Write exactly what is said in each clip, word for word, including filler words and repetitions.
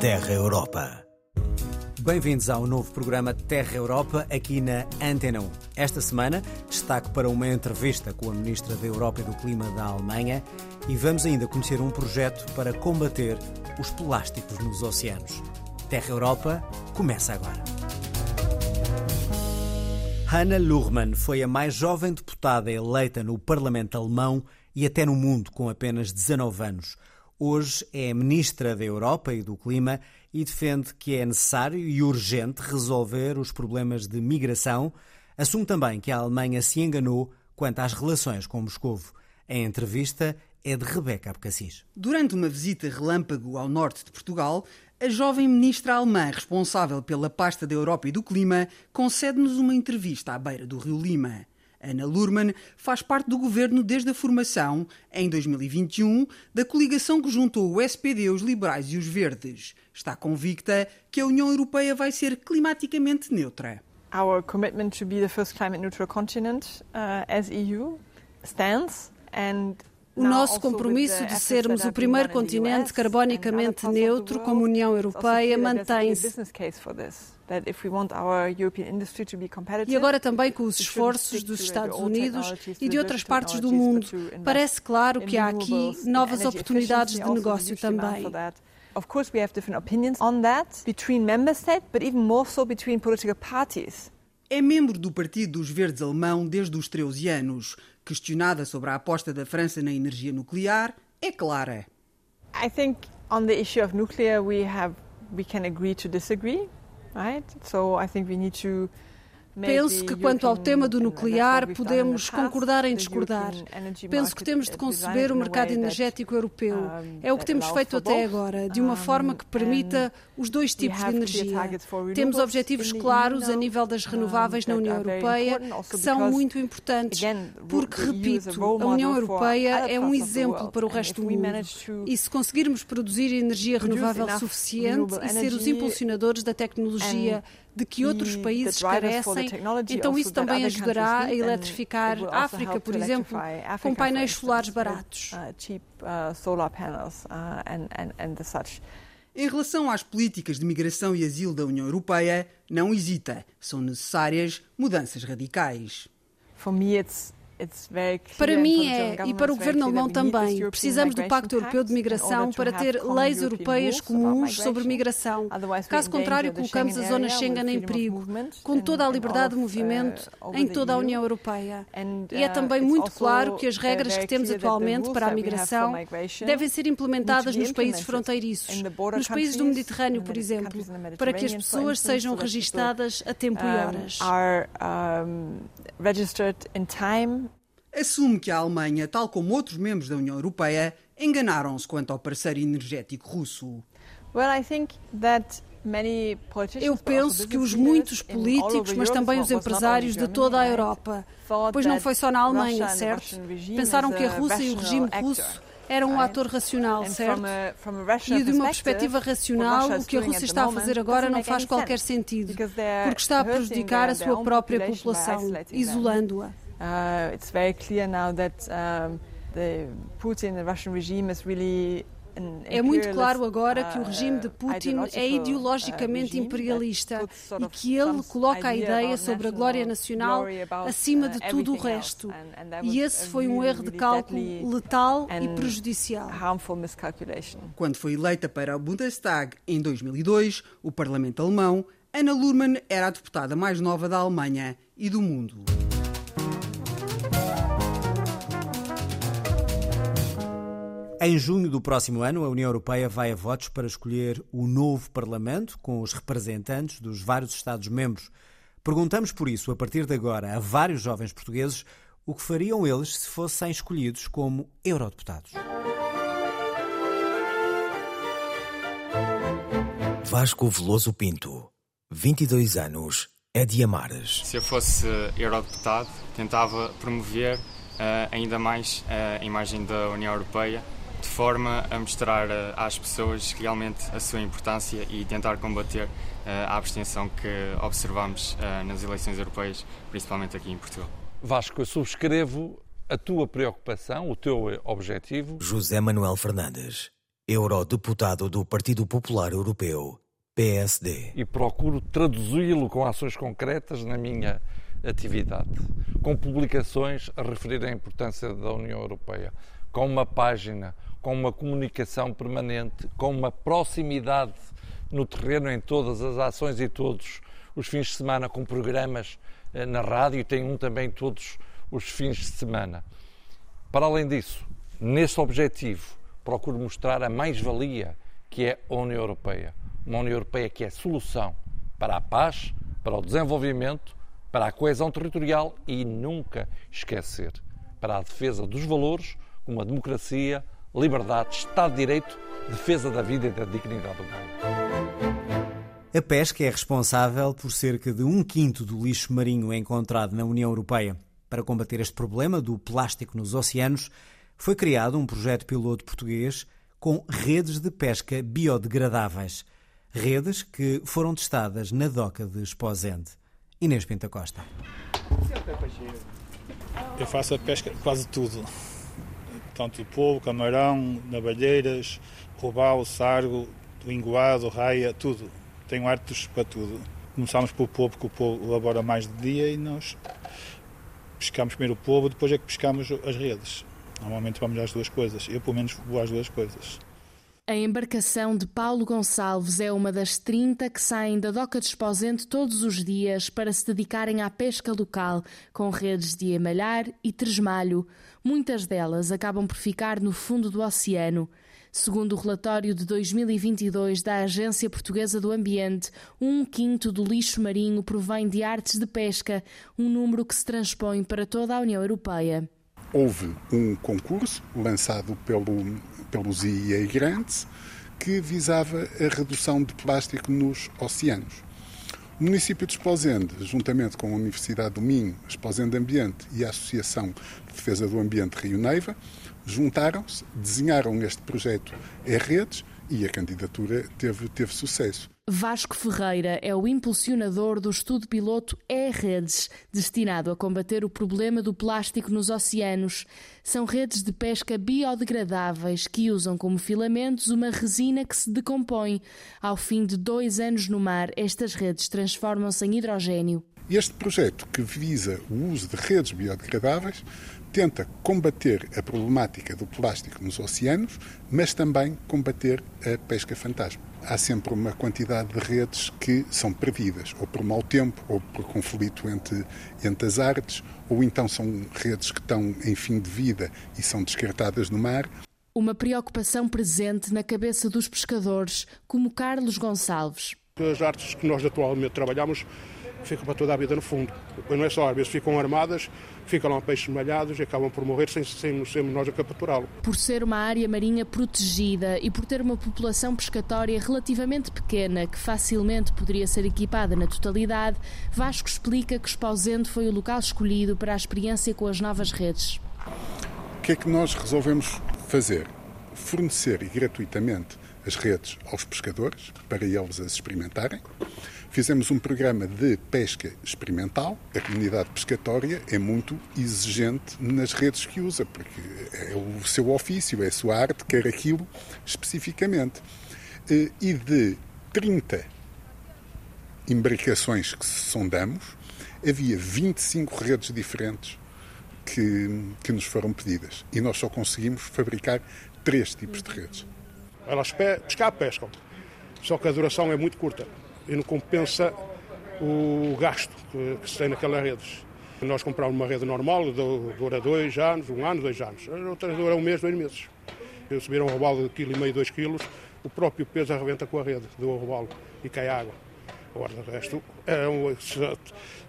Terra Europa. Bem-vindos ao novo programa Terra Europa, aqui na Antena um. Esta semana, destaque para uma entrevista com a Ministra da Europa e do Clima da Alemanha e vamos ainda conhecer um projeto para combater os plásticos nos oceanos. Terra Europa começa agora. Anna Lührmann foi a mais jovem deputada eleita no Parlamento alemão e até no mundo, com apenas dezanove anos. Hoje é Ministra da Europa e do Clima e defende que é necessário e urgente resolver os problemas de migração. Assume também que a Alemanha se enganou quanto às relações com Moscovo. A entrevista é de Rebeca Abcassis. Durante uma visita relâmpago ao norte de Portugal, a jovem ministra alemã responsável pela pasta da Europa e do Clima concede-nos uma entrevista à beira do Rio Lima. Anna Lührmann faz parte do governo desde a formação, em dois mil e vinte e um, da coligação que juntou o S P D, os Liberais e os Verdes. Está convicta que a União Europeia vai ser climaticamente neutra. Our commitment to be the first climate neutral continent uh, as E U stands and O nosso compromisso de sermos o primeiro continente carbonicamente neutro como União Europeia mantém-se. E agora também com os esforços dos Estados Unidos e de outras partes do mundo. Parece claro que há aqui novas oportunidades de negócio também. Of course we have different opinions on that between member states, but even more so between political parties. É membro do Partido dos Verdes Alemão desde os treze anos. Questionada sobre a aposta da França na energia nuclear, é clara. I think on the issue of nuclear we have we can agree to disagree, right? So I think we need to Penso que quanto ao tema do nuclear podemos concordar em discordar. Penso que temos de conceber o mercado energético europeu. É o que temos feito até agora, de uma forma que permita os dois tipos de energia. Temos objetivos claros a nível das renováveis na União Europeia, que são muito importantes, porque, repito, a União Europeia é um exemplo para o resto do mundo. E se conseguirmos produzir energia renovável suficiente e ser os impulsionadores da tecnologia de que outros países carecem, então isso também ajudará a eletrificar a África, por exemplo, com painéis solares baratos. Em relação às políticas de migração e asilo da União Europeia, não hesita, são necessárias mudanças radicais. Para mim, é Para mim é, e para o governo alemão também, precisamos do Pacto Europeu de Migração para ter leis europeias comuns sobre migração. Caso contrário, colocamos a zona Schengen em perigo, com toda a liberdade de movimento em toda a União Europeia. E é também muito claro que as regras que temos atualmente para a migração devem ser implementadas nos países fronteiriços, nos países do Mediterrâneo, por exemplo, para que as pessoas sejam registadas a tempo e horas. Assume que a Alemanha, tal como outros membros da União Europeia, enganaram-se quanto ao parceiro energético russo. Eu penso que os muitos políticos, mas também os empresários de toda a Europa, pois não foi só na Alemanha, certo? Pensaram que a Rússia e o regime russo era um ator racional, certo? E de uma perspectiva racional, o que a Rússia está a fazer agora não faz qualquer sentido, porque está a prejudicar a sua própria população, isolando-a. É muito claro agora que o regime de Putin é ideologicamente imperialista e que ele coloca a ideia sobre a glória nacional acima de tudo o resto. E esse foi um erro de cálculo letal e prejudicial. Quando foi eleita para o Bundestag em dois mil e dois, o Parlamento alemão, Anna Lührmann era a deputada mais nova da Alemanha e do mundo. Em junho do próximo ano, a União Europeia vai a votos para escolher o novo Parlamento, com os representantes dos vários Estados-membros. Perguntamos, por isso, a partir de agora, a vários jovens portugueses o que fariam eles se fossem escolhidos como eurodeputados. Vasco Veloso Pinto, vinte e dois anos, é de Amares. Se eu fosse eurodeputado, tentava promover uh, ainda mais a imagem da União Europeia, de forma a mostrar às pessoas realmente a sua importância e tentar combater a abstenção que observamos nas eleições europeias, principalmente aqui em Portugal. Vasco, eu subscrevo a tua preocupação, o teu objetivo. José Manuel Fernandes, eurodeputado do Partido Popular Europeu, P S D. E procuro traduzi-lo com ações concretas na minha atividade, com publicações a referir à importância da União Europeia, com uma página, com uma comunicação permanente, com uma proximidade no terreno em todas as ações e todos os fins de semana, com programas na rádio, tem um também todos os fins de semana. Para além disso, neste objetivo, procuro mostrar a mais-valia que é a União Europeia. Uma União Europeia que é solução para a paz, para o desenvolvimento, para a coesão territorial e, nunca esquecer, para a defesa dos valores como a democracia, liberdade, Estado de Direito, defesa da vida e da dignidade humana. A pesca é responsável por cerca de um quinto do lixo marinho encontrado na União Europeia. Para combater este problema do plástico nos oceanos, foi criado um projeto piloto português com redes de pesca biodegradáveis. Redes que foram testadas na doca de Esposende. Inês Pinta Costa. Eu faço a pesca quase tudo. Tanto o polvo, camarão, navalheiras, robalo, sargo, linguado, raia, tudo. Tenho artes para tudo. Começámos pelo polvo, porque o polvo elabora mais de dia e nós pescámos primeiro o polvo, depois é que pescámos as redes. Normalmente vamos às duas coisas. Eu, pelo menos, vou às duas coisas. A embarcação de Paulo Gonçalves é uma das trinta que saem da doca de Esposende todos os dias para se dedicarem à pesca local, com redes de emalhar e tresmalho. Muitas delas acabam por ficar no fundo do oceano. Segundo o relatório de dois mil e vinte e dois da Agência Portuguesa do Ambiente, um quinto do lixo marinho provém de artes de pesca, um número que se transpõe para toda a União Europeia. Houve um concurso lançado pelo, pelos E E A Grants que visava a redução de plástico nos oceanos. O município de Esposende, juntamente com a Universidade do Minho, Esposende Ambiente e a Associação de Defesa do Ambiente Rio Neiva, juntaram-se, desenharam este projeto E-Redes e a candidatura teve, teve sucesso. Vasco Ferreira é o impulsionador do estudo piloto E-Redes, destinado a combater o problema do plástico nos oceanos. São redes de pesca biodegradáveis que usam como filamentos uma resina que se decompõe. Ao fim de dois anos no mar, estas redes transformam-se em hidrogénio. Este projeto, que visa o uso de redes biodegradáveis, tenta combater a problemática do plástico nos oceanos, mas também combater a pesca fantasma. Há sempre uma quantidade de redes que são perdidas, ou por mau tempo, ou por conflito entre, entre as artes, ou então são redes que estão em fim de vida e são descartadas no mar. Uma preocupação presente na cabeça dos pescadores, como Carlos Gonçalves. As artes que nós atualmente trabalhamos ficam para toda a vida no fundo. Depois não é só, às vezes ficam armadas, ficam lá peixes malhados e acabam por morrer sem, sem, sem nós a capturá-lo. Por ser uma área marinha protegida e por ter uma população pescatória relativamente pequena, que facilmente poderia ser equipada na totalidade, Vasco explica que Esposende foi o local escolhido para a experiência com as novas redes. O que é que nós resolvemos fazer? Fornecer e gratuitamente as redes aos pescadores, para eles as experimentarem. Fizemos um programa de pesca experimental. A comunidade pescatória é muito exigente nas redes que usa, porque é o seu ofício, é a sua arte, quer aquilo especificamente. E de trinta embarcações que sondamos, havia vinte e cinco redes diferentes que, que nos foram pedidas. E nós só conseguimos fabricar três tipos de redes. Elas pescar, pescam, só que a duração é muito curta e não compensa o gasto que, que se tem naquelas redes. Nós compramos uma rede normal, dura dois anos, um ano, dois anos. As outras duram um mês, dois meses. Eu subir um robalo de quilo e meio, dois quilos, o próprio peso arrebenta com a rede do robalo e cai água. Agora, o resto, eram, se,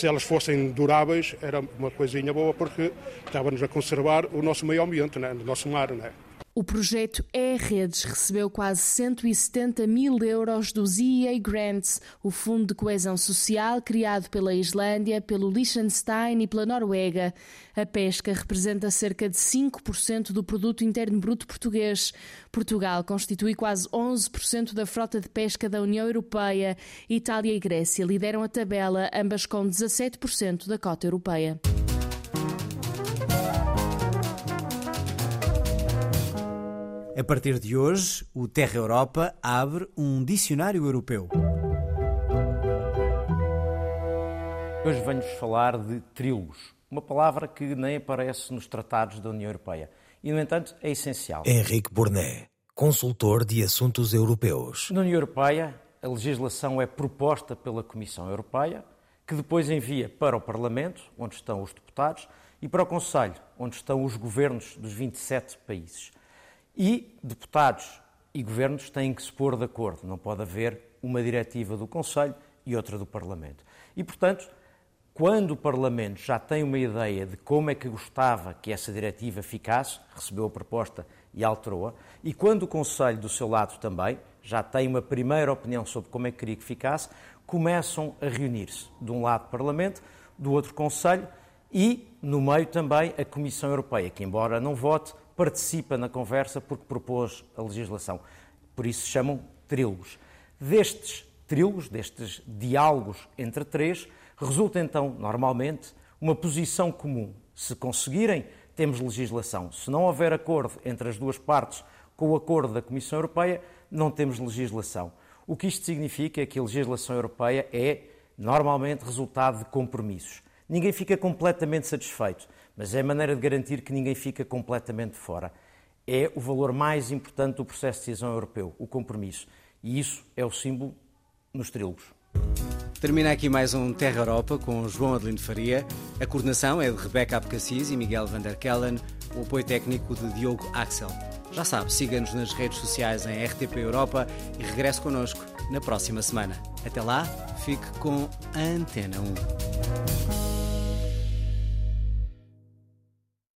se elas fossem duráveis, era uma coisinha boa, porque estávamos a conservar o nosso meio ambiente, né? O nosso mar, não é? O projeto E-Redes recebeu quase cento e setenta mil euros dos E E A Grants, o Fundo de Coesão Social criado pela Islândia, pelo Liechtenstein e pela Noruega. A pesca representa cerca de cinco por cento do produto interno bruto português. Portugal constitui quase onze por cento da frota de pesca da União Europeia. Itália e Grécia lideram a tabela, ambas com dezassete por cento da cota europeia. A partir de hoje, o Terra Europa abre um dicionário europeu. Hoje venho-vos falar de trílogos, uma palavra que nem aparece nos tratados da União Europeia e, no entanto, é essencial. Henrique Bournet, consultor de assuntos europeus. Na União Europeia, a legislação é proposta pela Comissão Europeia, que depois envia para o Parlamento, onde estão os deputados, e para o Conselho, onde estão os governos dos vinte e sete países. E deputados e governos têm que se pôr de acordo, não pode haver uma diretiva do Conselho e outra do Parlamento. E, portanto, quando o Parlamento já tem uma ideia de como é que gostava que essa diretiva ficasse, recebeu a proposta e alterou-a, e quando o Conselho, do seu lado também, já tem uma primeira opinião sobre como é que queria que ficasse, começam a reunir-se, de um lado Parlamento, do outro Conselho e, no meio também, a Comissão Europeia, que, embora não vote, participa na conversa porque propôs a legislação. Por isso se chamam trílogos. Destes trílogos, destes diálogos entre três, resulta então, normalmente, uma posição comum. Se conseguirem, temos legislação. Se não houver acordo entre as duas partes com o acordo da Comissão Europeia, não temos legislação. O que isto significa é que a legislação europeia é, normalmente, resultado de compromissos. Ninguém fica completamente satisfeito, mas é a maneira de garantir que ninguém fica completamente fora. É o valor mais importante do processo de decisão europeu, o compromisso. E isso é o símbolo nos trílogos. Termina aqui mais um Terra Europa com João Adelino Faria. A coordenação é de Rebeca Abcassis e Miguel Van der Kellen, o apoio técnico de Diogo Axel. Já sabe, siga-nos nas redes sociais em R T P Europa e regresse connosco na próxima semana. Até lá, fique com a Antena um.